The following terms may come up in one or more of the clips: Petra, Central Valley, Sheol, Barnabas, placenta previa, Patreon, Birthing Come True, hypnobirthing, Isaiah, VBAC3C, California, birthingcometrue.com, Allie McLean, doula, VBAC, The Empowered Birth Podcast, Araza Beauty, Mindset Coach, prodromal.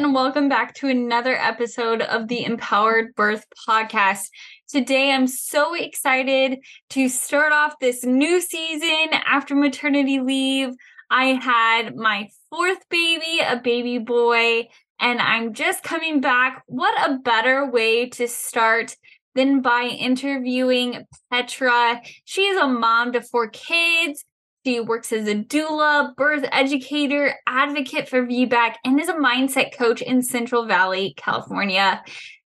and welcome back to another episode of the Empowered Birth Podcast. Today, I'm so excited to start off this new season after maternity leave. I had my fourth baby, a baby boy, and I'm just coming back. What a better way to start than by interviewing Petra. She's a mom to four kids. She works as a doula, birth educator, advocate for VBAC, and is a mindset coach in Central Valley, California.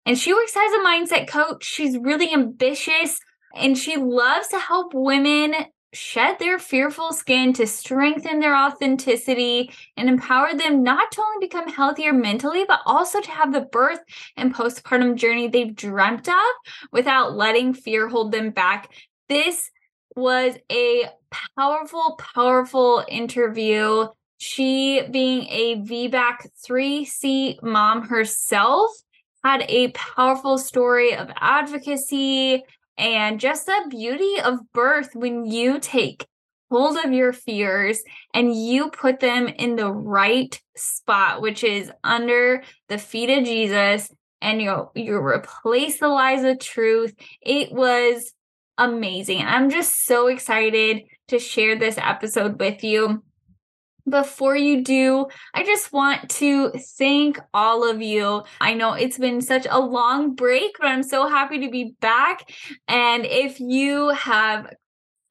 And she works as a mindset coach. She's really ambitious, and she loves to help women shed their fearful skin to strengthen their authenticity and empower them not to only become healthier mentally, but also to have the birth and postpartum journey they've dreamt of without letting fear hold them back. This was a powerful, powerful interview. She, being a VBAC3C mom herself, had a powerful story of advocacy and just the beauty of birth when you take hold of your fears and you put them in the right spot, which is under the feet of Jesus, and you replace the lies with truth. It was amazing. I'm just so excited to share this episode with you. Before you do, I just want to thank all of you. I know it's been such a long break, but I'm so happy to be back. And if you have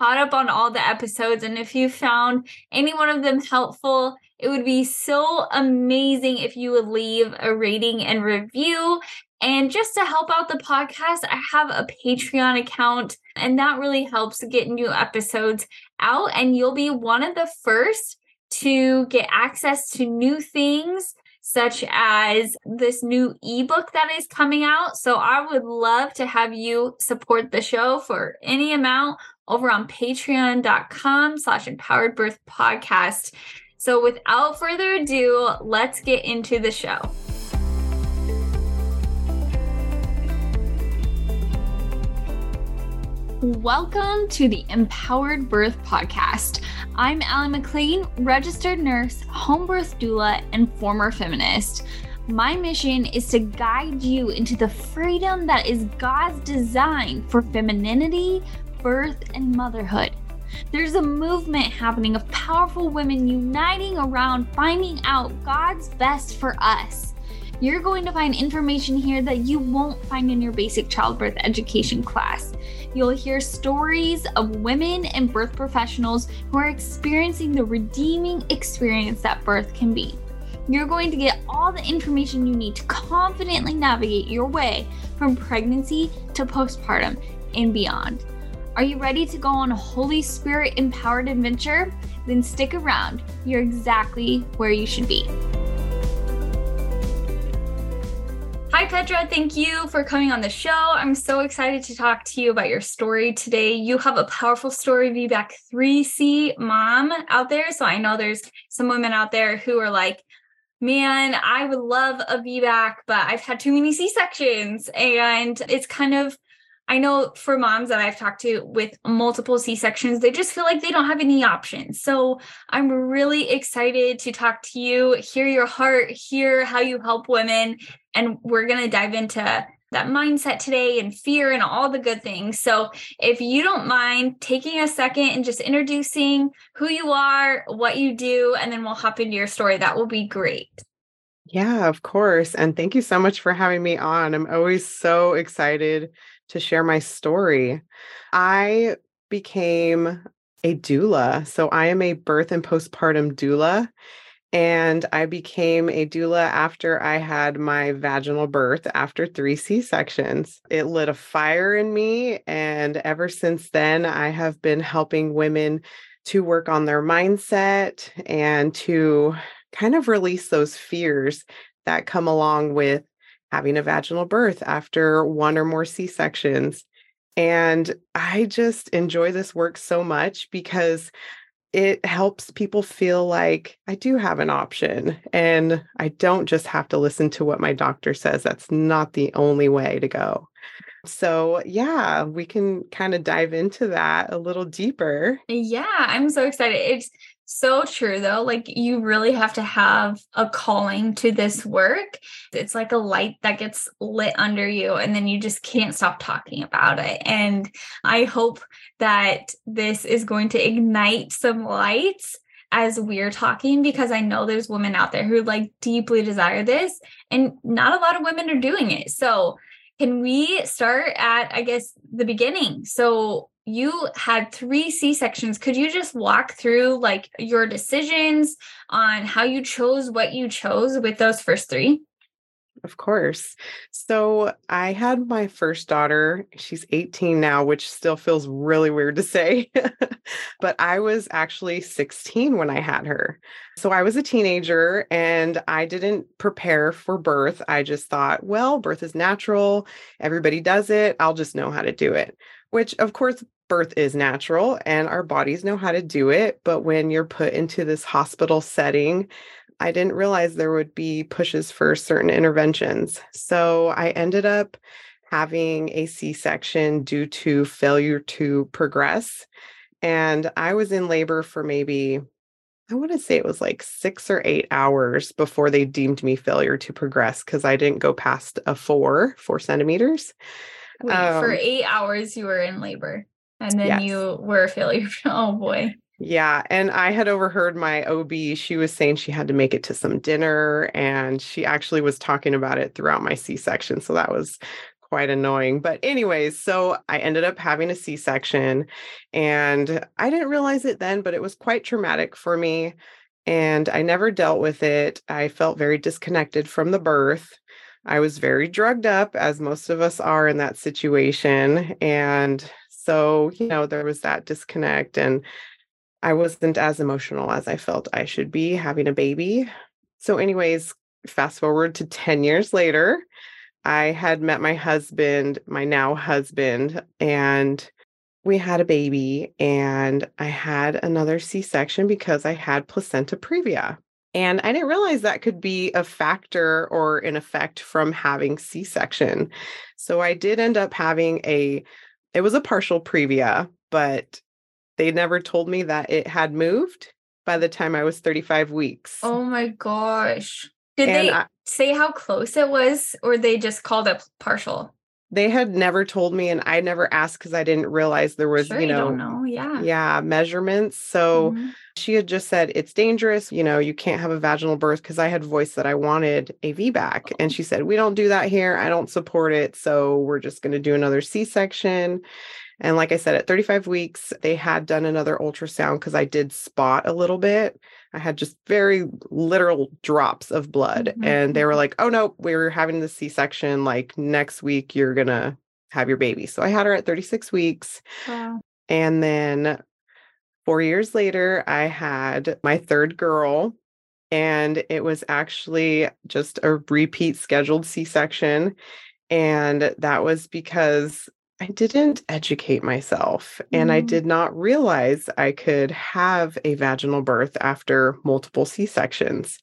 caught up on all the episodes, and if you found any one of them helpful, it would be so amazing if you would leave a rating and review. And just to help out the podcast, I have a Patreon account, and that really helps get new episodes out. And you'll be one of the first to get access to new things, such as this new ebook that is coming out. So I would love to have you support the show for any amount over on patreon.com/empoweredbirthpodcast. So without further ado, let's get into the show. Welcome to the Empowered Birth Podcast. I'm Allie McLean, registered nurse, home birth doula, and former feminist. My mission is to guide you into the freedom that is God's design for femininity, birth, and motherhood. There's a movement happening of powerful women uniting around finding out God's best for us. You're going to find information here that you won't find in your basic childbirth education class. You'll hear stories of women and birth professionals who are experiencing the redeeming experience that birth can be. You're going to get all the information you need to confidently navigate your way from pregnancy to postpartum and beyond. Are you ready to go on a Holy Spirit-empowered adventure? Then stick around. You're exactly where you should be. Hi, Petra. Thank you for coming on the show. I'm so excited to talk to you about your story today. You have a powerful story, VBAC3C mom out there. So I know there's some women out there who are like, man, I would love a VBAC, but I've had too many C-sections. And it's kind of, I know for moms that I've talked to with multiple C-sections, they just feel like they don't have any options. So I'm really excited to talk to you, hear your heart, hear how you help women. And we're going to dive into that mindset today and fear and all the good things. So if you don't mind taking a second and just introducing who you are, what you do, and then we'll hop into your story, that will be great. Yeah, of course. And thank you so much for having me on. I'm always so excited to share my story. I became a doula. So I am a birth and postpartum doula. And I became a doula after I had my vaginal birth after 3 C-sections. It lit a fire in me. And ever since then, I have been helping women to work on their mindset and to kind of release those fears that come along with having a vaginal birth after one or more C-sections. And I just enjoy this work so much because it helps people feel like I do have an option and I don't just have to listen to what my doctor says. That's not the only way to go. So yeah, we can kind of dive into that a little deeper. Yeah, I'm so excited. It's So true though. Like you really have to have a calling to this work. It's like a light that gets lit under you and then you just can't stop talking about it. And I hope that this is going to ignite some lights as we're talking, because I know there's women out there who like deeply desire this and not a lot of women are doing it. So can we start at, I guess, the beginning? So you had 3 C-sections. Could you just walk through like your decisions on how you chose what you chose with those first 3? Of course. So I had my first daughter, she's 18 now, which still feels really weird to say, but I was actually 16 when I had her. So I was a teenager and I didn't prepare for birth. I just thought, well, birth is natural. Everybody does it. I'll just know how to do it, which of course, birth is natural and our bodies know how to do it. But when you're put into this hospital setting, I didn't realize there would be pushes for certain interventions. So I ended up having a C-section due to failure to progress. And I was in labor for maybe, I want to say it was like 6 or 8 hours before they deemed me failure to progress because I didn't go past a 4 centimeters. Wait, for 8 hours you were in labor and then yes. You were a failure. Oh boy. Yeah. And I had overheard my OB. She was saying she had to make it to some dinner and she actually was talking about it throughout my C-section. So that was quite annoying. But anyways, so I ended up having a C-section and I didn't realize it then, but it was quite traumatic for me and I never dealt with it. I felt very disconnected from the birth. I was very drugged up, as most of us are in that situation. And so, you know, there was that disconnect and I wasn't as emotional as I felt I should be having a baby. So anyways, fast forward to 10 years later, I had met my husband, my now husband, and we had a baby and I had another C-section because I had placenta previa. And I didn't realize that could be a factor or an effect from having C-section. So I did end up having it was a partial previa, but they never told me that it had moved by the time I was 35 weeks. Oh my gosh. Did they say how close it was or they just called it partial? They had never told me and I never asked because I didn't realize there was, sure, you know, you don't know. Yeah. Yeah, measurements. So she had just said, it's dangerous. You know, you can't have a vaginal birth because I had voiced that I wanted a VBAC. Oh. And she said, we don't do that here. I don't support it. So we're just going to do another C-section. And like I said, at 35 weeks, they had done another ultrasound because I did spot a little bit. I had just very literal drops of blood. Mm-hmm. And they were like, oh, no, we're having the C-section. Like next week, you're going to have your baby. So I had her at 36 weeks. Wow. And then 4 years later, I had my 3rd girl. And it was actually just a repeat scheduled C-section. And that was because I didn't educate myself and I did not realize I could have a vaginal birth after multiple C-sections.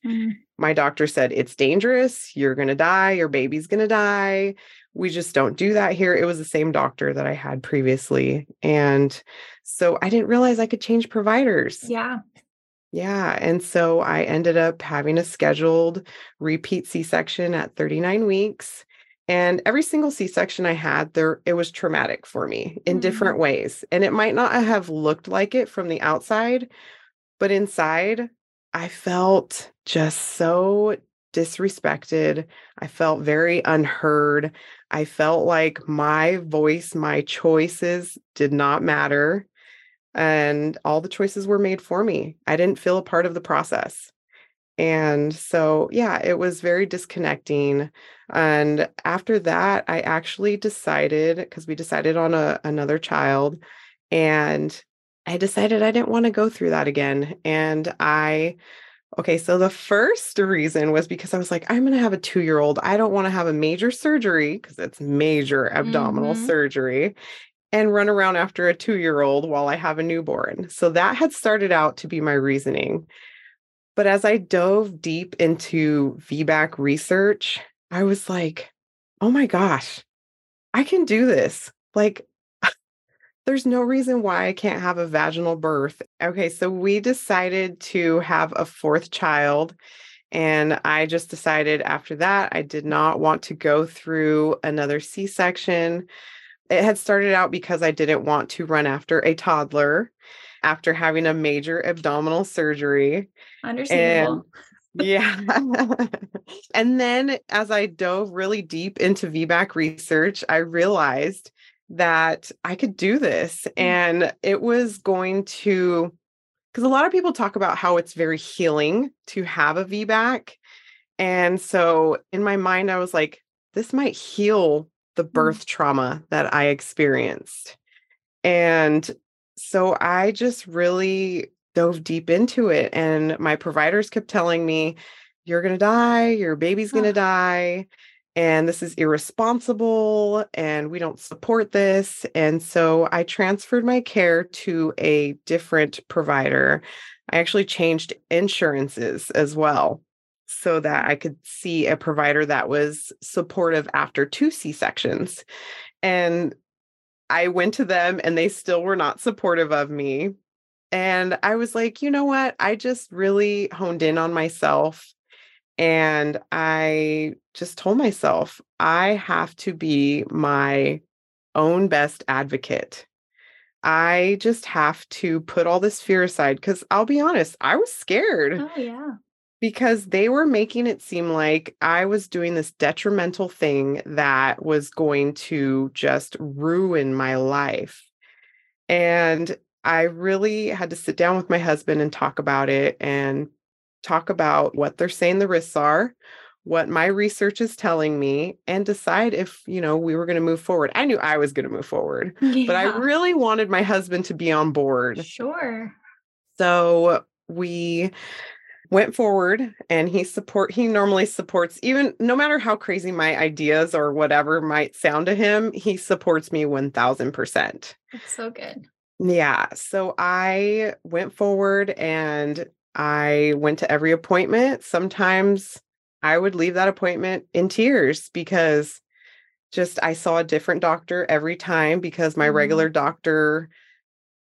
My doctor said, it's dangerous. You're going to die. Your baby's going to die. We just don't do that here. It was the same doctor that I had previously. And so I didn't realize I could change providers. Yeah. Yeah. And so I ended up having a scheduled repeat C-section at 39 weeks. And every single C-section I had there, it was traumatic for me in different ways. And it might not have looked like it from the outside, but inside I felt just so disrespected. I felt very unheard. I felt like my voice, my choices did not matter. And all the choices were made for me. I didn't feel a part of the process. And so, yeah, it was very disconnecting. And after that, I actually decided, because we decided on another child, and I decided I didn't want to go through that again. And so the first reason was because I was like, I'm going to have a 2-year-old. I don't want to have a major surgery, because it's major abdominal surgery, and run around after a 2-year-old while I have a newborn. So that had started out to be my reasoning. But as I dove deep into VBAC research, I was like, oh my gosh, I can do this. Like there's no reason why I can't have a vaginal birth. Okay, so we decided to have a fourth child. And I just decided after that, I did not want to go through another C-section. It had started out because I didn't want to run after a toddler after having a major abdominal surgery. Understandable. Yeah. And then as I dove really deep into VBAC research, I realized that I could do this. And it was going to, because a lot of people talk about how it's very healing to have a VBAC. And so in my mind, I was like, this might heal the birth trauma that I experienced. And so I just really dove deep into it. And my providers kept telling me, you're going to die, your baby's going to die. And this is irresponsible and we don't support this. And so I transferred my care to a different provider. I actually changed insurances as well so that I could see a provider that was supportive after 2 C-sections. And I went to them and they still were not supportive of me. And I was like, you know what? I just really honed in on myself. And I just told myself, I have to be my own best advocate. I just have to put all this fear aside because I'll be honest, I was scared. Oh, yeah. Because they were making it seem like I was doing this detrimental thing that was going to just ruin my life. And I really had to sit down with my husband and talk about it and talk about what they're saying the risks are, what my research is telling me, and decide if, you know, we were going to move forward. I knew I was going to move forward, but I really wanted my husband to be on board. Sure. So we went forward and he normally supports, even no matter how crazy my ideas or whatever might sound to him, he supports me 1000%. That's so good. Yeah. So I went forward and I went to every appointment. Sometimes I would leave that appointment in tears because just I saw a different doctor every time because my regular doctor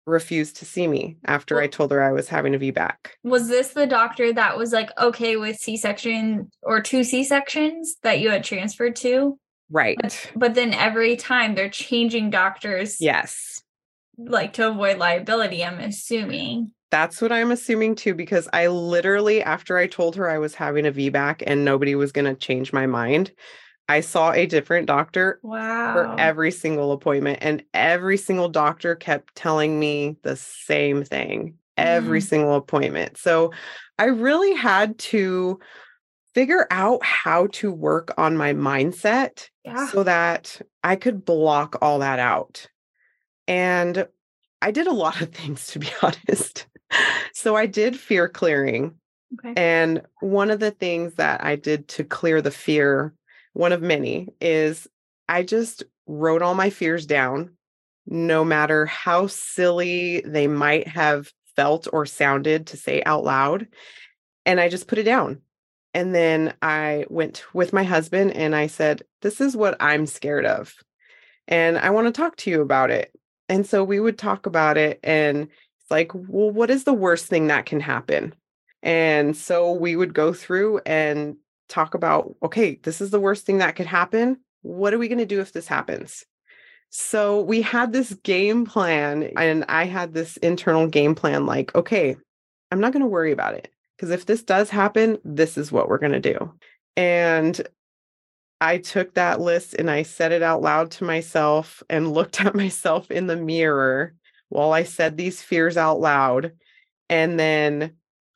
refused to see me after I told her I was having a VBAC. Was this the doctor that was like, okay with C-section or 2 C-sections that you had transferred to? Right. But then every time they're changing doctors. Yes. Like to avoid liability, I'm assuming. That's what I'm assuming too, because I literally, after I told her I was having a VBAC and nobody was going to change my mind, I saw a different doctor for every single appointment. And every single doctor kept telling me the same thing, every single appointment. So I really had to figure out how to work on my mindset so that I could block all that out. And I did a lot of things, to be honest. So I did fear clearing. Okay. And one of the things that I did to clear the fear, one of many, is I just wrote all my fears down, no matter how silly they might have felt or sounded to say out loud. And I just put it down. And then I went with my husband and I said, this is what I'm scared of. And I want to talk to you about it. And so we would talk about it and it's like, well, what is the worst thing that can happen? And so we would go through and talk about, okay, this is the worst thing that could happen. What are we going to do if this happens? So we had this game plan and I had this internal game plan, like, okay, I'm not going to worry about it because if this does happen, this is what we're going to do. And I took that list and I said it out loud to myself and looked at myself in the mirror while I said these fears out loud. And then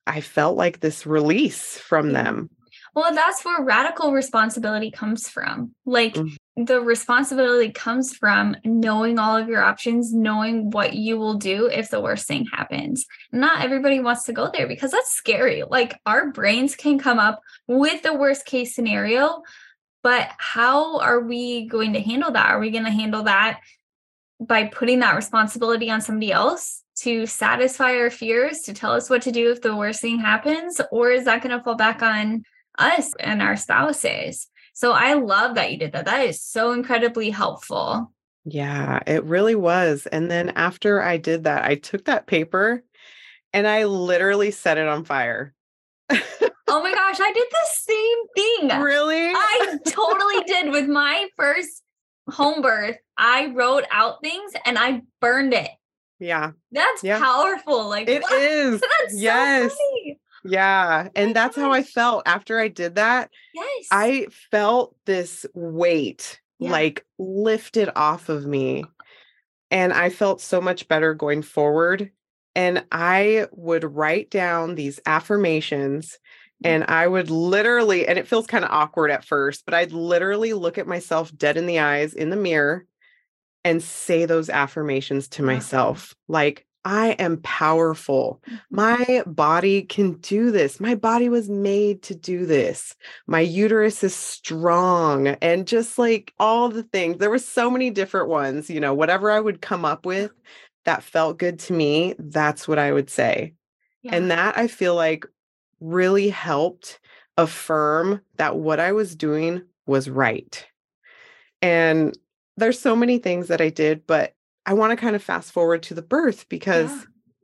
I felt like this release from them. Well, that's where radical responsibility comes from. Like the responsibility comes from knowing all of your options, knowing what you will do if the worst thing happens. Not everybody wants to go there because that's scary. Like our brains can come up with the worst case scenario. But how are we going to handle that? Are we going to handle that by putting that responsibility on somebody else to satisfy our fears, to tell us what to do if the worst thing happens? Or is that going to fall back on us and our spouses? So I love that you did that. That is so incredibly helpful. Yeah, it really was. And then after I did that, I took that paper and I literally set it on fire. Oh my gosh, I did the same thing. Really? I totally did. With my first home birth, I wrote out things and I burned it. Yeah. That's powerful. Like it what? Is. That's so funny. Yeah. And that's how I felt after I did that. Yes. I felt this weight like lifted off of me. And I felt so much better going forward. And I would write down these affirmations and I would literally, and it feels kind of awkward at first, but I'd literally look at myself dead in the eyes in the mirror and say those affirmations to myself. Like, I am powerful. My body can do this. My body was made to do this. My uterus is strong. And just like all the things, there were so many different ones, you know, whatever I would come up with that felt good to me, that's what I would say. Yeah. And that I feel like really helped affirm that what I was doing was right. And there's so many things that I did, but I want to kind of fast forward to the birth because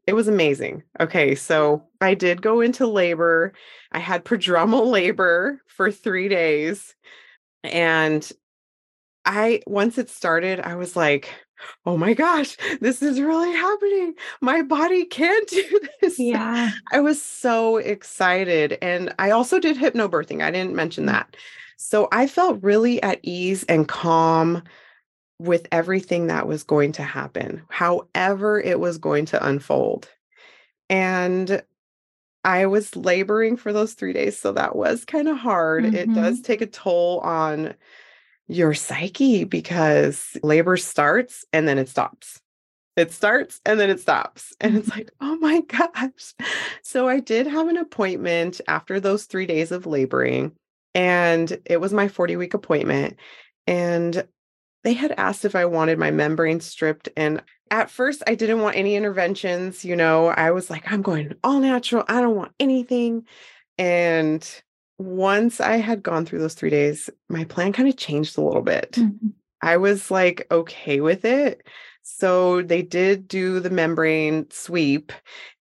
it was amazing. Okay. So I did go into labor. I had prodromal labor for 3 days. And once it started, I was like, oh my gosh, this is really happening. My body can do this. Yeah. I was so excited. And I also did hypnobirthing. I didn't mention that. So I felt really at ease and calm with everything that was going to happen, however it was going to unfold. And I was laboring for those 3 days. So that was kind of hard. Mm-hmm. It does take a toll on your psyche because labor starts and then it stops. It starts and then it stops. And it's like, oh my gosh. So I did have an appointment after those 3 days of laboring, and it was my 40-week appointment. And they had asked if I wanted my membrane stripped. And at first I didn't want any interventions. You know, I was like, I'm going all natural. I don't want anything. And once I had gone through those 3 days, my plan kind of changed a little bit. Mm-hmm. I was like, okay with it. So they did do the membrane sweep.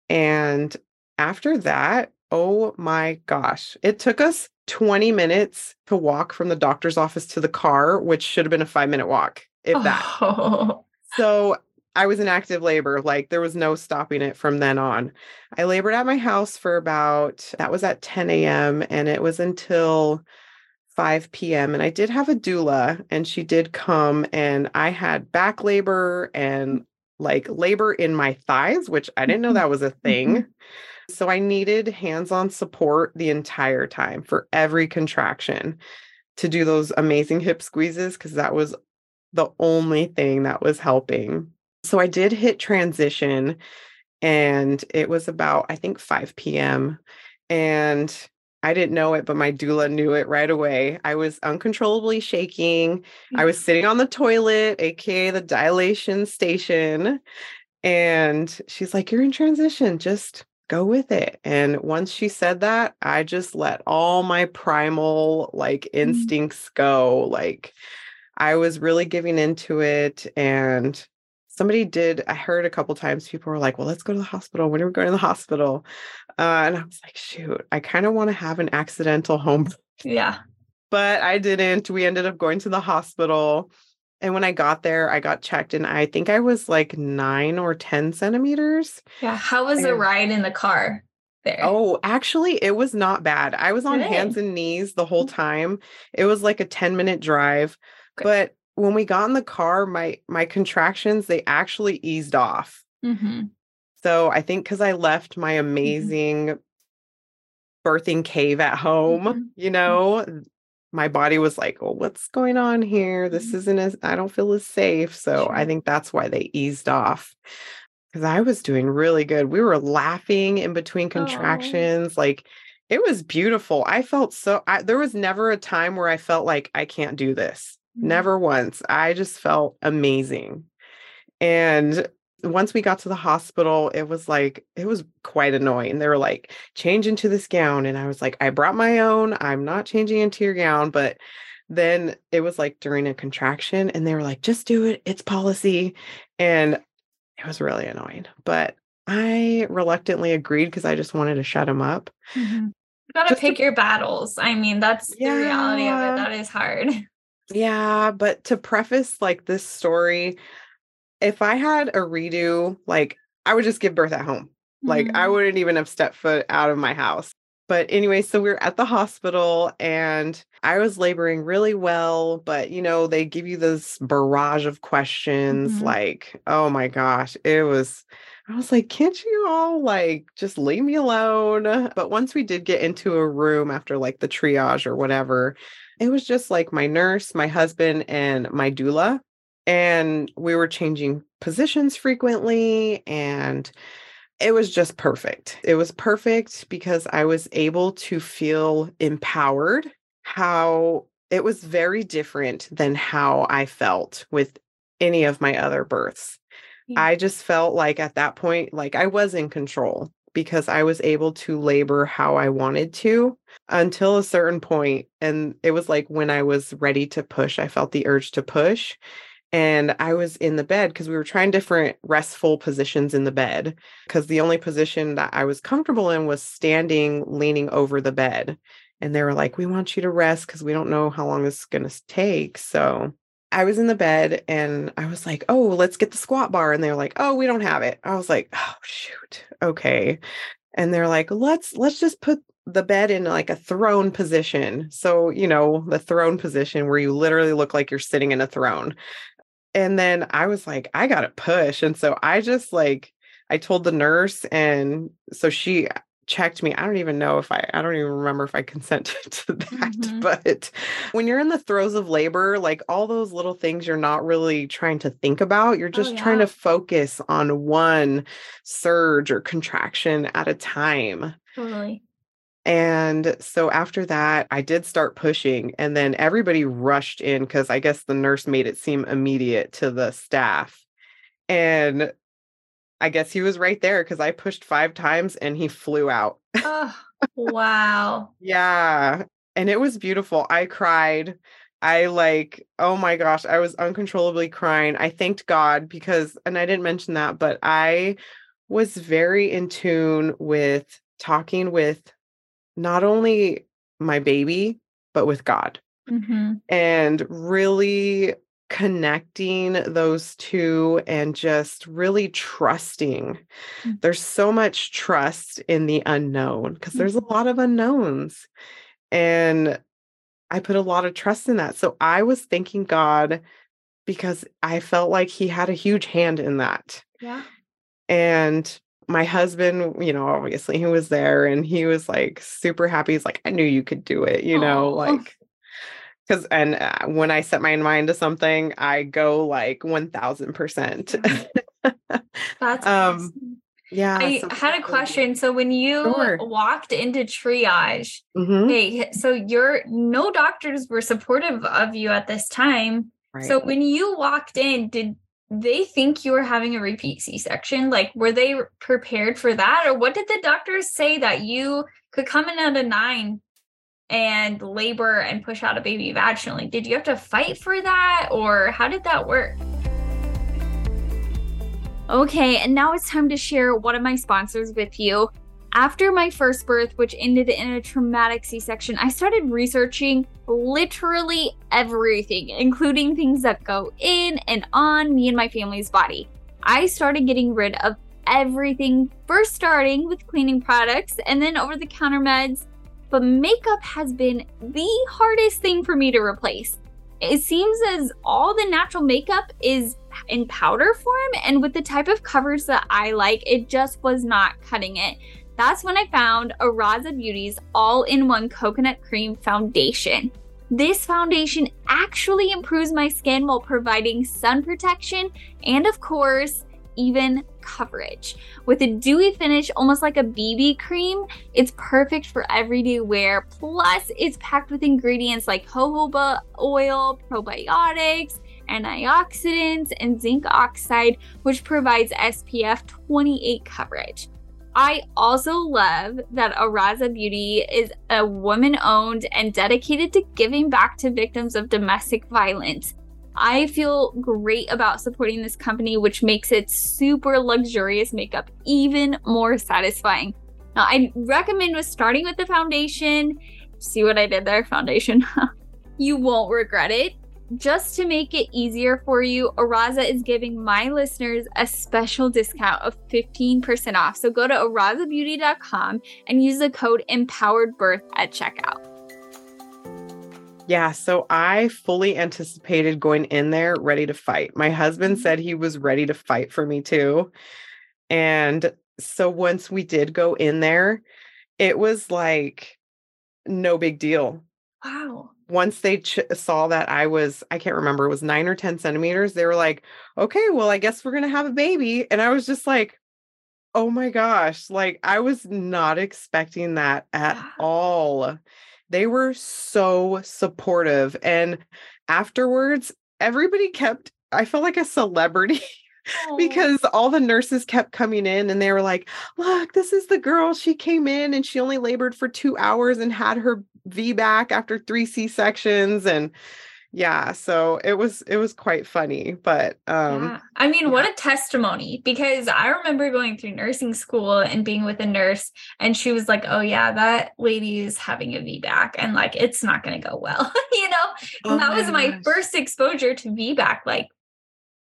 And after that, oh my gosh, it took us 20 minutes to walk from the doctor's office to the car, which should have been a 5-minute walk, if that. So I was in active labor. Like, there was no stopping it from then on. I labored at my house that was at 10 a.m. and it was until 5 p.m. And I did have a doula, and she did come, and I had back labor and like labor in my thighs, which I didn't know that was a thing. So I needed hands-on support the entire time for every contraction to do those amazing hip squeezes, because that was the only thing that was helping. So I did hit transition, and it was about, I think, 5 p.m. And I didn't know it, but my doula knew it right away. I was uncontrollably shaking. Mm-hmm. I was sitting on the toilet, AKA the dilation station. And she's like, you're in transition. Just go with it. And once she said that, I just let all my primal instincts go. Like, I was really giving into it. And I heard a couple times people were like, well, let's go to the hospital. When are we going to the hospital? And I was like, shoot, I kind of want to have an accidental home birth. Yeah. But I didn't. We ended up going to the hospital. And when I got there, I got checked, and I think I was 9 or 10 centimeters. Yeah. How was the ride in the car there? Oh, actually, it was not bad. I was on hands and knees the whole time. It was like a 10-minute drive, but when we got in the car, my contractions, they actually eased off. Mm-hmm. So I think because I left my amazing birthing cave at home, you know, my body was like, well, what's going on here? This isn't I don't feel as safe. So I think that's why they eased off, because I was doing really good. We were laughing in between contractions. It was beautiful. I felt there was never a time where I felt like I can't do this. Never once. I just felt amazing. And once we got to the hospital, it was quite annoying. They were like, change into this gown. And I was like, I brought my own. I'm not changing into your gown, but then it was like during a contraction and they were like, just do it. It's policy. And it was really annoying, but I reluctantly agreed because I just wanted to shut him up. Mm-hmm. You got to pick your battles. I mean, that's the reality of it. That is hard. Yeah. But to preface like this story, if I had a redo, like I would just give birth at home. Like I wouldn't even have stepped foot out of my house. But anyway, so we were at the hospital and I was laboring really well, but you know, they give you this barrage of questions like, oh my gosh, I was like, can't you all like just leave me alone? But once we did get into a room after like the triage or whatever, it was just like my nurse, my husband, and my doula. And we were changing positions frequently, and it was just perfect. It was perfect because I was able to feel empowered. How it was very different than how I felt with any of my other births. Yeah. I just felt like at that point, like I was in control because I was able to labor how I wanted to until a certain point. And it was like when I was ready to push, I felt the urge to push. And I was in the bed because we were trying different restful positions in the bed because the only position that I was comfortable in was standing, leaning over the bed. And they were like, we want you to rest because we don't know how long this is going to take. So I was in the bed and I was like, oh, let's get the squat bar. And they were like, oh, we don't have it. I was like, oh, shoot. Okay. And they're like, let's just put the bed in like a throne position. So, you know, the throne position where you literally look like you're sitting in a throne. And then I was like, I got to push. And so I just like, I told the nurse, and so she checked me. I don't even remember if I consented to that, but when you're in the throes of labor, like all those little things you're not really trying to think about, you're just trying to focus on one surge or contraction at a time. Totally. And so after that, I did start pushing, and then everybody rushed in because I guess the nurse made it seem immediate to the staff. And I guess he was right there because I pushed 5 times and he flew out. Oh, wow. Yeah. And it was beautiful. I cried. Oh my gosh, I was uncontrollably crying. I thanked God because, and I didn't mention that, but I was very in tune with talking with not only my baby, but with God, and really connecting those two and just really trusting. There's so much trust in the unknown because there's a lot of unknowns, and I put a lot of trust in that. So I was thanking God because I felt like he had a huge hand in that. Yeah. And my husband, you know, obviously he was there and he was like super happy. He's like, I knew you could do it, you know, like, because, and when I set my mind to something, I go like 1000%. That's awesome. Yeah. I had a question. So when you walked into triage, so no doctors were supportive of you at this time. Right. So when you walked in, did they think you were having a repeat C-section? Like, were they prepared for that? Or what did the doctors say that you could come in at a 9 and labor and push out a baby vaginally? Did you have to fight for that? Or how did that work? Okay, and now it's time to share one of my sponsors with you. After my first birth, which ended in a traumatic C-section, I started researching literally everything, including things that go in and on me and my family's body. I started getting rid of everything, first starting with cleaning products and then over-the-counter meds. But makeup has been the hardest thing for me to replace. It seems as all the natural makeup is in powder form, and with the type of coverage that I like, it just was not cutting it. That's when I found Araza Beauty's all-in-one coconut cream foundation. This foundation actually improves my skin while providing sun protection and, of course, even coverage. With a dewy finish, almost like a BB cream, it's perfect for everyday wear. Plus, it's packed with ingredients like jojoba oil, probiotics, antioxidants, and zinc oxide, which provides SPF 28 coverage. I also love that Araza Beauty is a woman-owned and dedicated to giving back to victims of domestic violence. I feel great about supporting this company, which makes its super luxurious makeup even more satisfying. Now, I recommend starting with the foundation. See what I did there? Foundation. You won't regret it. Just to make it easier for you, Araza is giving my listeners a special discount of 15% off. So go to arazabeauty.com and use the code EMPOWEREDBIRTH at checkout. Yeah, so I fully anticipated going in there ready to fight. My husband said he was ready to fight for me too. And so once we did go in there, it was like no big deal. Wow. Once they saw that I can't remember, it was 9 or 10 centimeters. They were like, okay, well, I guess we're going to have a baby. And I was just like, oh my gosh, like I was not expecting that at all. They were so supportive. And afterwards, everybody I felt like a celebrity. Because all the nurses kept coming in and they were like, look, this is the girl. She came in and she only labored for 2 hours and had her VBAC after 3 C-sections. And yeah, so it was quite funny. But I mean, what a testimony, because I remember going through nursing school and being with a nurse and she was like, oh yeah, that lady is having a VBAC and like, it's not going to go well, you know, and that was my first exposure to VBAC. Like,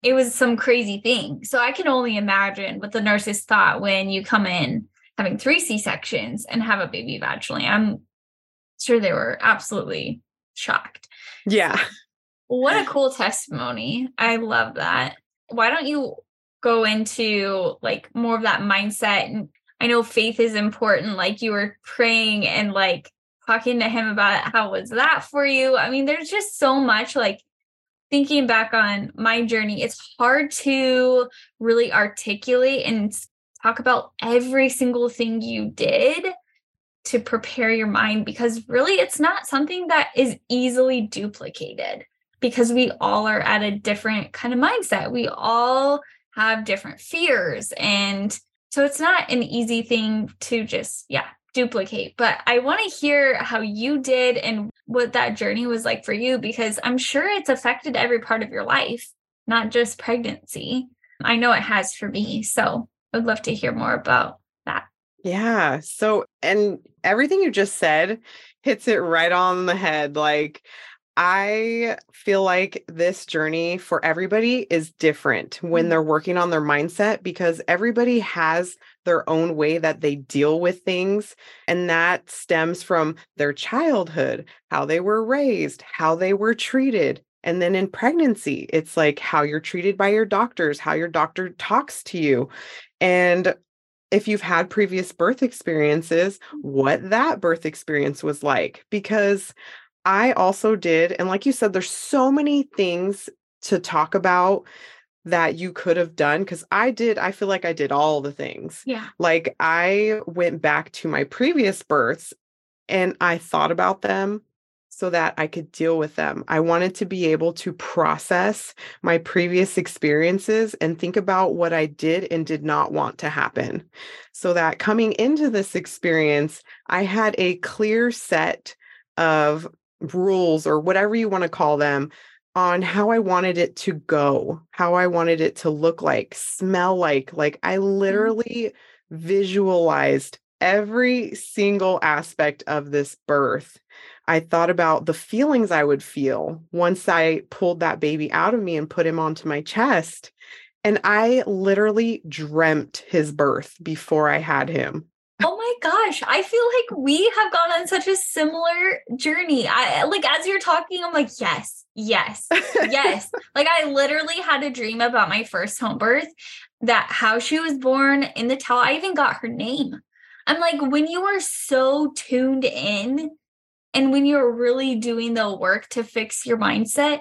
it was some crazy thing. So I can only imagine what the nurses thought when you come in having 3 C-sections and have a baby vaginally. I'm sure they were absolutely shocked. Yeah. What a cool testimony. I love that. Why don't you go into like more of that mindset? And I know faith is important. Like you were praying and like talking to him about it. How was that for you? I mean, there's just so much like, thinking back on my journey, it's hard to really articulate and talk about every single thing you did to prepare your mind, because really it's not something that is easily duplicated because we all are at a different kind of mindset. We all have different fears. And so it's not an easy thing to just, duplicate. But I want to hear how you did and what that journey was like for you, because I'm sure it's affected every part of your life, not just pregnancy. I know it has for me. So I'd love to hear more about that. Yeah. So, and everything you just said hits it right on the head. Like, I feel like this journey for everybody is different when they're working on their mindset, because everybody has their own way that they deal with things. And that stems from their childhood, how they were raised, how they were treated. And then in pregnancy, it's like how you're treated by your doctors, how your doctor talks to you. And if you've had previous birth experiences, what that birth experience was like, because I also did, and like you said, there's so many things to talk about that you could have done, because I feel like I did all the things. Yeah. Like I went back to my previous births and I thought about them so that I could deal with them. I wanted to be able to process my previous experiences and think about what I did and did not want to happen, so that coming into this experience, I had a clear set of rules or whatever you want to call them on how I wanted it to go, how I wanted it to look like, smell like I literally visualized every single aspect of this birth. I thought about the feelings I would feel once I pulled that baby out of me and put him onto my chest. And I literally dreamt his birth before I had him. Oh my gosh. I feel like we have gone on such a similar journey. I like, as you're talking, I'm like, yes, yes, yes. Like I literally had a dream about my first home birth, that how she was born in the towel. I even got her name. I'm like, when you are so tuned in and when you're really doing the work to fix your mindset,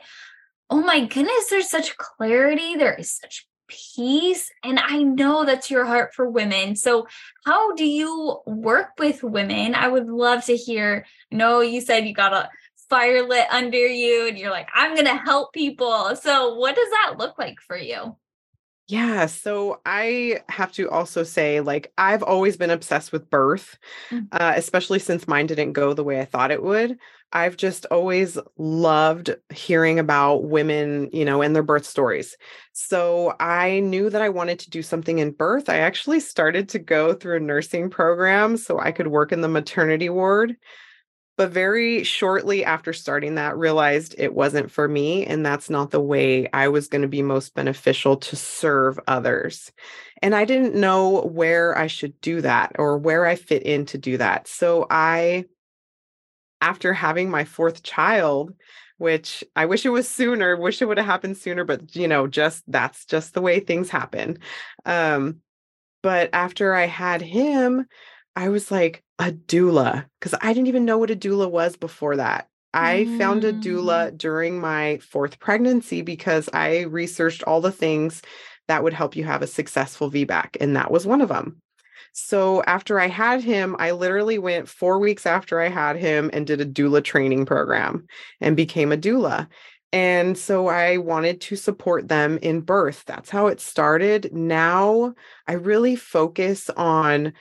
oh my goodness, there's such clarity. There is such peace. And I know that's your heart for women. So how do you work with women? I would love to hear. No, you said you got a fire lit under you and you're like, I'm going to help people. So what does that look like for you? Yeah. So I have to also say, like, I've always been obsessed with birth, especially since mine didn't go the way I thought it would. I've just always loved hearing about women, you know, and their birth stories. So I knew that I wanted to do something in birth. I actually started to go through a nursing program so I could work in the maternity ward. But very shortly after starting that, realized it wasn't for me. And that's not the way I was going to be most beneficial to serve others. And I didn't know where I should do that or where I fit in to do that. So I, after having my fourth child, which I wish it was sooner, wish it would have happened sooner, but you know, just, that's just the way things happen. But after I had him, I was like, a doula, because I didn't even know what a doula was before that. I found a doula during my fourth pregnancy because I researched all the things that would help you have a successful VBAC. And that was one of them. So after I had him, I literally went 4 weeks after I had him and did a doula training program and became a doula. And so I wanted to support them in birth. That's how it started. Now I really focus on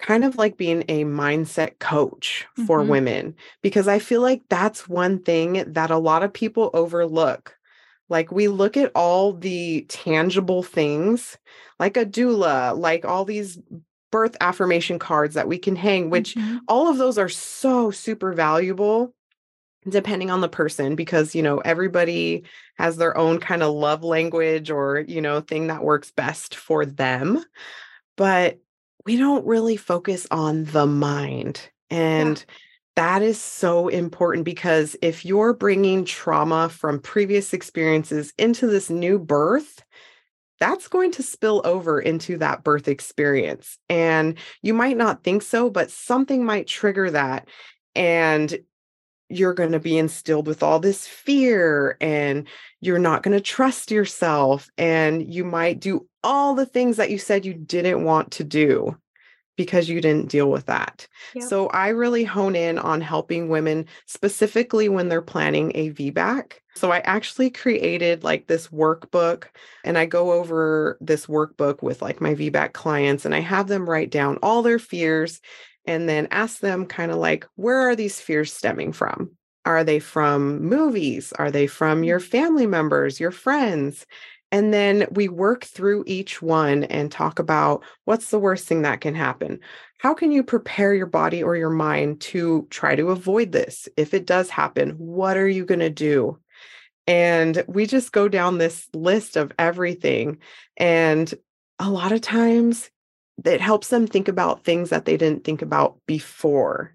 kind of like being a mindset coach for women, because I feel like that's one thing that a lot of people overlook. Like, we look at all the tangible things, like a doula, like all these birth affirmation cards that we can hang, which all of those are so super valuable depending on the person, because, you know, everybody has their own kind of love language or, you know, thing that works best for them. But we don't really focus on the mind. And that is so important, because if you're bringing trauma from previous experiences into this new birth, that's going to spill over into that birth experience. And you might not think so, but something might trigger that. And you're going to be instilled with all this fear, and you're not going to trust yourself. And you might do all the things that you said you didn't want to do because you didn't deal with that. Yep. So I really hone in on helping women specifically when they're planning a VBAC. So I actually created like this workbook, and I go over this workbook with like my VBAC clients, and I have them write down all their fears and then ask them kind of like, where are these fears stemming from? Are they from movies? Are they from your family members, your friends? And then we work through each one and talk about what's the worst thing that can happen. How can you prepare your body or your mind to try to avoid this? If it does happen, what are you going to do? And we just go down this list of everything. And a lot of times, it helps them think about things that they didn't think about before.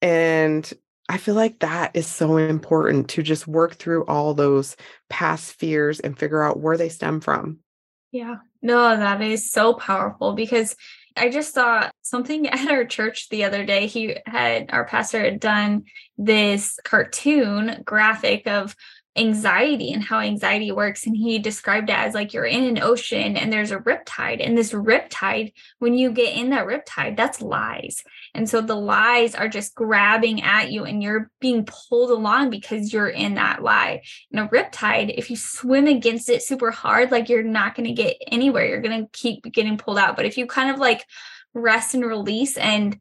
And I feel like that is so important, to just work through all those past fears and figure out where they stem from. Yeah, no, that is so powerful, because I just saw something at our church the other day. Our pastor had done this cartoon graphic of anxiety and how anxiety works. And he described it as like, you're in an ocean and there's a riptide, and this riptide, when you get in that riptide, that's lies. And so the lies are just grabbing at you, and you're being pulled along because you're in that lie. And a riptide, if you swim against it super hard, like, you're not going to get anywhere. You're going to keep getting pulled out. But if you kind of like rest and release, and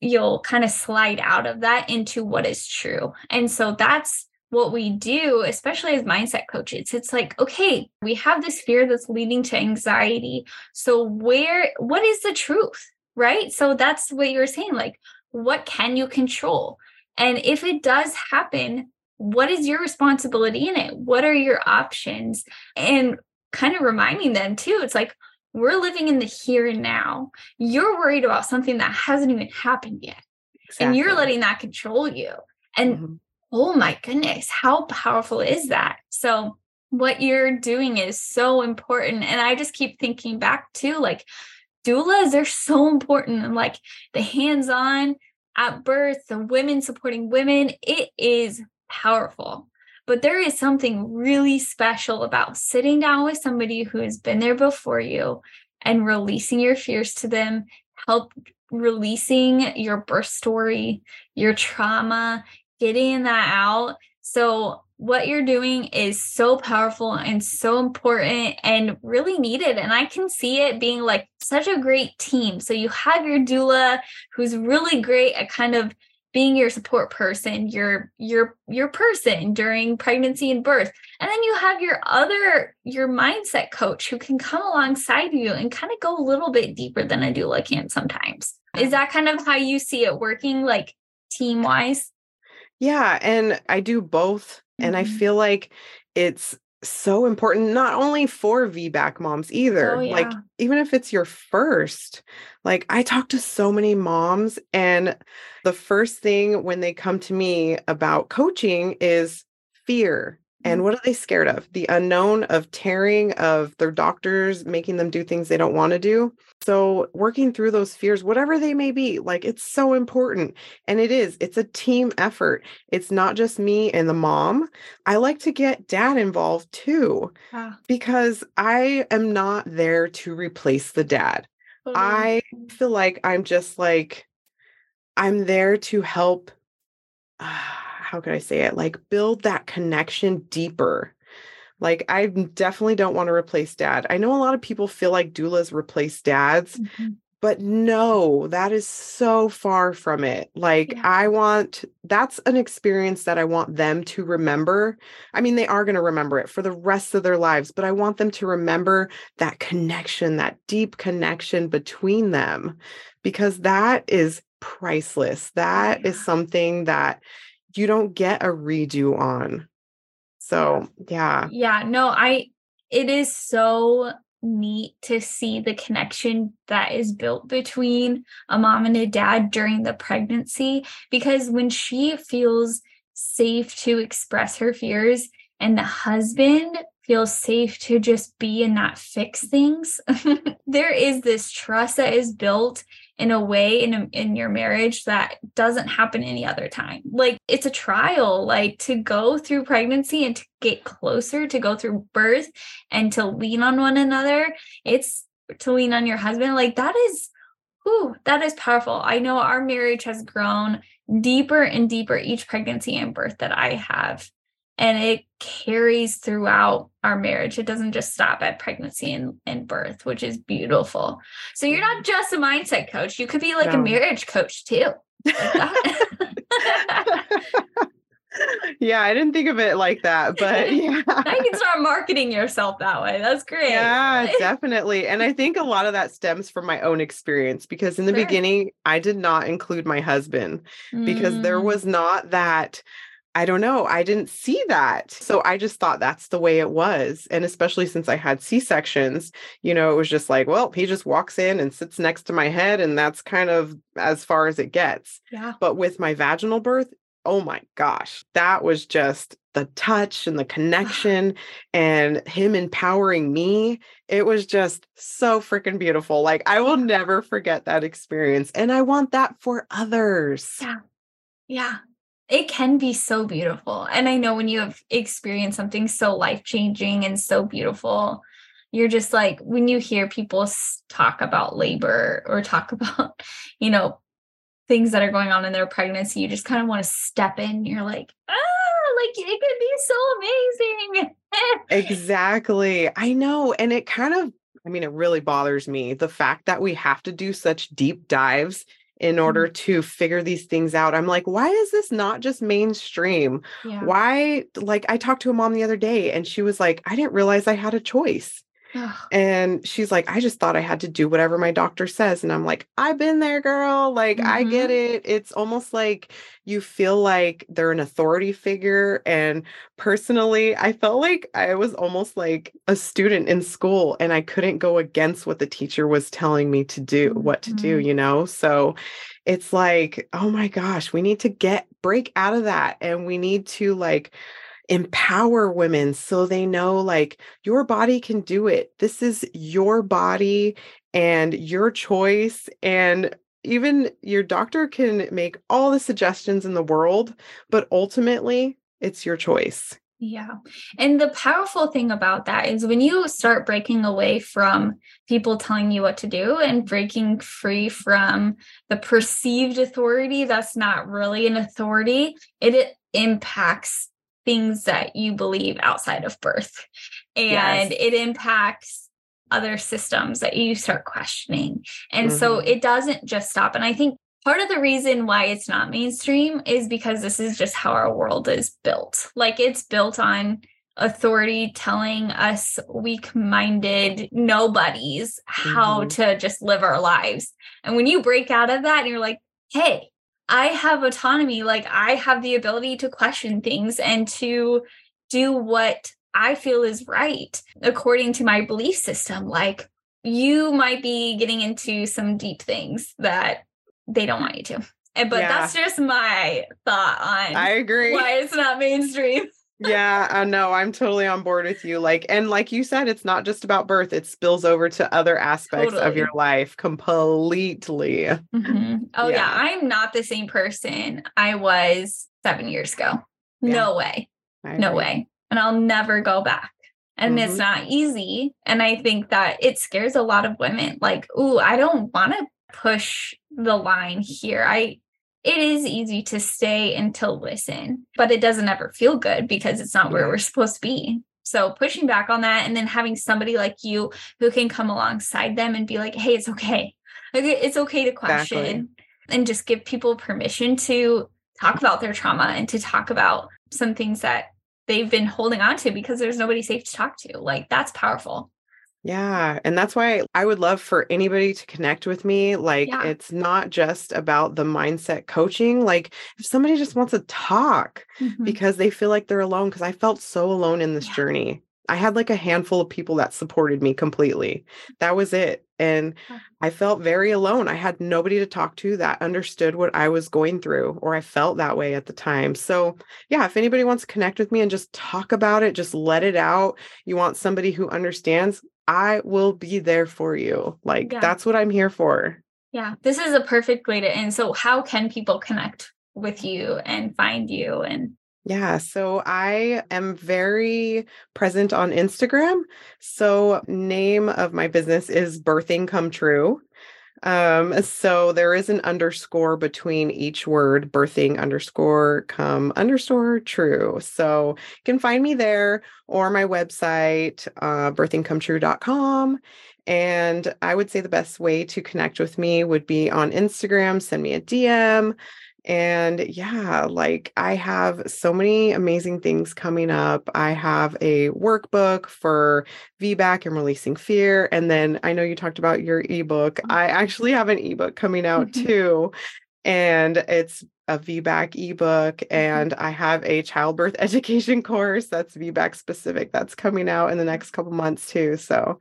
you'll kind of slide out of that into what is true. And so that's what we do, especially as mindset coaches. It's like, okay, we have this fear that's leading to anxiety. So what is the truth, right? So that's what you're saying. Like, what can you control? And if it does happen, what is your responsibility in it? What are your options? And kind of reminding them too, it's like, we're living in the here and now. You're worried about something that hasn't even happened yet. Exactly. And you're letting that control you. And oh my goodness, how powerful is that? So what you're doing is so important. And I just keep thinking back to like, doulas are so important. And like, the hands-on at birth, the women supporting women, it is powerful. But there is something really special about sitting down with somebody who has been there before you and releasing your fears to them, releasing your birth story, your trauma, getting that out. So what you're doing is so powerful and so important and really needed. And I can see it being like such a great team. So you have your doula who's really great at kind of being your support person, your person during pregnancy and birth. And then you have your mindset coach who can come alongside you and kind of go a little bit deeper than a doula can sometimes. Is that kind of how you see it working, like team wise? Yeah. And I do both. Mm-hmm. And I feel like it's so important, not only for VBAC moms either, like even if it's your first, like I talk to so many moms and the first thing when they come to me about coaching is fear. Mm-hmm. And what are they scared of? The unknown, of tearing, of their doctors making them do things they don't want to do. So working through those fears, whatever they may be, like it's so important. And it is, it's a team effort. It's not just me and the mom. I like to get dad involved too, because I am not there to replace the dad. Mm-hmm. I feel like I'm there to help. How could I say it? Like build that connection deeper. Like I definitely don't want to replace dad. I know a lot of people feel like doulas replace dads, mm-hmm. but no, that is so far from it. Like that's an experience that I want them to remember. I mean, they are going to remember it for the rest of their lives, but I want them to remember that connection, that deep connection between them, because that is priceless. That is something that you don't get a redo on. So, it is so neat to see the connection that is built between a mom and a dad during the pregnancy, because when she feels safe to express her fears and the husband feels safe to just be and not fix things, there is this trust that is built in a way in your marriage that doesn't happen any other time. Like it's a trial, like to go through pregnancy and to get closer, to go through birth and to lean on one another. It's to lean on your husband. Like that is powerful. I know our marriage has grown deeper and deeper each pregnancy and birth that I have. And it carries throughout our marriage. It doesn't just stop at pregnancy and birth, which is beautiful. So you're not just a mindset coach. You could be like a marriage coach too. Yeah, I didn't think of it like that, but yeah. Now you can start marketing yourself that way. That's great. Yeah, definitely. And I think a lot of that stems from my own experience, because in the beginning, I did not include my husband because there was not that... I don't know. I didn't see that. So I just thought that's the way it was. And especially since I had C-sections, it was just like, well, he just walks in and sits next to my head. And that's kind of as far as it gets. Yeah. But with my vaginal birth, oh my gosh, that was just the touch and the connection and him empowering me. It was just so freaking beautiful. Like I will never forget that experience. And I want that for others. Yeah. Yeah. It can be so beautiful. And I know when you have experienced something so life-changing and so beautiful, you're just like, when you hear people talk about labor or talk about, things that are going on in their pregnancy, you just kind of want to step in. You're like, like it could be so amazing. Exactly. I know. And it kind of, it really bothers me, the fact that we have to do such deep dives in order to figure these things out. I'm like, why is this not just mainstream? Yeah. Why? Like I talked to a mom the other day and she was like, I didn't realize I had a choice. And she's like, I just thought I had to do whatever my doctor says. And I'm like, I've been there, girl. Like, I get it. It's almost like you feel like they're an authority figure. And personally, I felt like I was almost like a student in school and I couldn't go against what the teacher was telling me to do, what to do, So it's like, oh my gosh, we need to break out of that. And we need to empower women so they know your body can do it. This is your body and your choice. And even your doctor can make all the suggestions in the world, but ultimately it's your choice. Yeah. And the powerful thing about that is when you start breaking away from people telling you what to do and breaking free from the perceived authority, that's not really an authority. It impacts things that you believe outside of birth. And it impacts other systems that you start questioning. And so it doesn't just stop. And I think part of the reason why it's not mainstream is because this is just how our world is built. Like, it's built on authority telling us weak-minded nobodies how to just live our lives. And when you break out of that and you're like, hey, I have autonomy. Like, I have the ability to question things and to do what I feel is right according to my belief system. Like, you might be getting into some deep things that they don't want you to. But that's just my thought on I agree. Why it's not mainstream. Yeah, I know. I'm totally on board with you. Like, and like you said, it's not just about birth. It spills over to other aspects of your life completely. Oh yeah. I'm not the same person I was 7 years ago. Yeah. No way. No way. And I'll never go back. And it's not easy. And I think that it scares a lot of women. Like, ooh, I don't want to push the line here. It is easy to stay and to listen, but it doesn't ever feel good because it's not where we're supposed to be. So pushing back on that and then having somebody like you who can come alongside them and be like, hey, it's okay. It's okay to question and just give people permission to talk about their trauma and to talk about some things that they've been holding on to because there's nobody safe to talk to. Like, that's powerful. Yeah. And that's why I would love for anybody to connect with me. Like, it's not just about the mindset coaching. Like, if somebody just wants to talk because they feel like they're alone, because I felt so alone in this journey. I had like a handful of people that supported me completely. That was it. And I felt very alone. I had nobody to talk to that understood what I was going through, or I felt that way at the time. So yeah, if anybody wants to connect with me and just talk about it, just let it out. You want somebody who understands, I will be there for you. Like, that's what I'm here for. Yeah. This is a perfect way to end. So how can people connect with you and find you? And yeah. So I am very present on Instagram. So name of my business is Birthing Come True. So there is an underscore between each word, birthing underscore come underscore true. So you can find me there or my website, birthingcometrue.com. And I would say the best way to connect with me would be on Instagram, send me a DM. And yeah, like, I have so many amazing things coming up. I have a workbook for VBAC and releasing fear. And then I know you talked about your ebook. I actually have an ebook coming out too. And it's a VBAC ebook. And I have a childbirth education course that's VBAC specific that's coming out in the next couple months too. So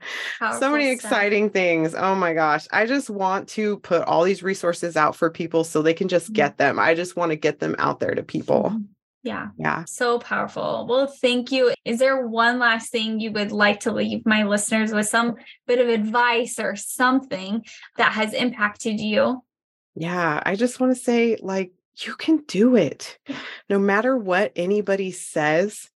so many exciting things. Oh my gosh. I just want to put all these resources out for people so they can just get them. I just want to get them out there to people. Yeah. Yeah. So powerful. Well, thank you. Is there one last thing you would like to leave my listeners with, some bit of advice or something that has impacted you? Yeah, I just want to say, like, you can do it. No matter what anybody says,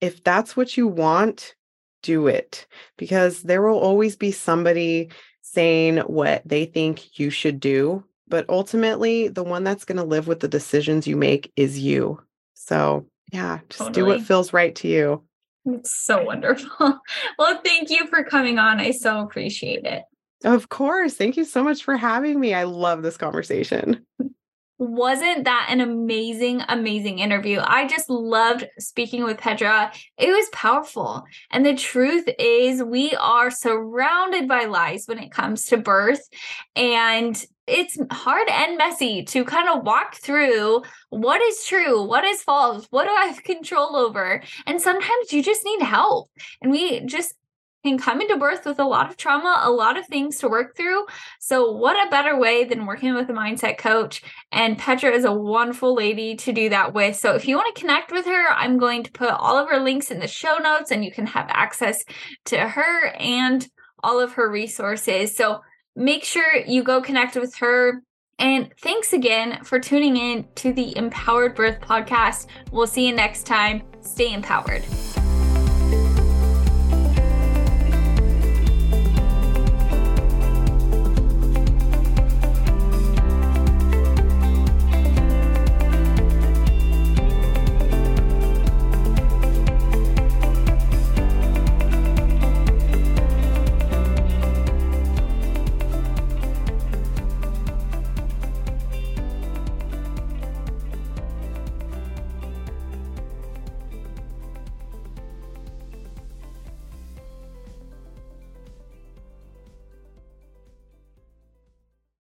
if that's what you want, do it. Because there will always be somebody saying what they think you should do. But ultimately, the one that's going to live with the decisions you make is you. So yeah, just do what feels right to you. It's so wonderful. Well, thank you for coming on. I so appreciate it. Of course. Thank you so much for having me. I love this conversation. Wasn't that an amazing, amazing interview? I just loved speaking with Petra. It was powerful. And the truth is, we are surrounded by lies when it comes to birth. And it's hard and messy to kind of walk through what is true, what is false, what do I have control over? And sometimes you just need help. And we just can come into birth with a lot of trauma, a lot of things to work through. So what a better way than working with a mindset coach? And Petra is a wonderful lady to do that with. So if you want to connect with her, I'm going to put all of her links in the show notes, and you can have access to her and all of her resources. So make sure you go connect with her. And thanks again for tuning in to the Empowered Birth Podcast. We'll see you next time. Stay empowered.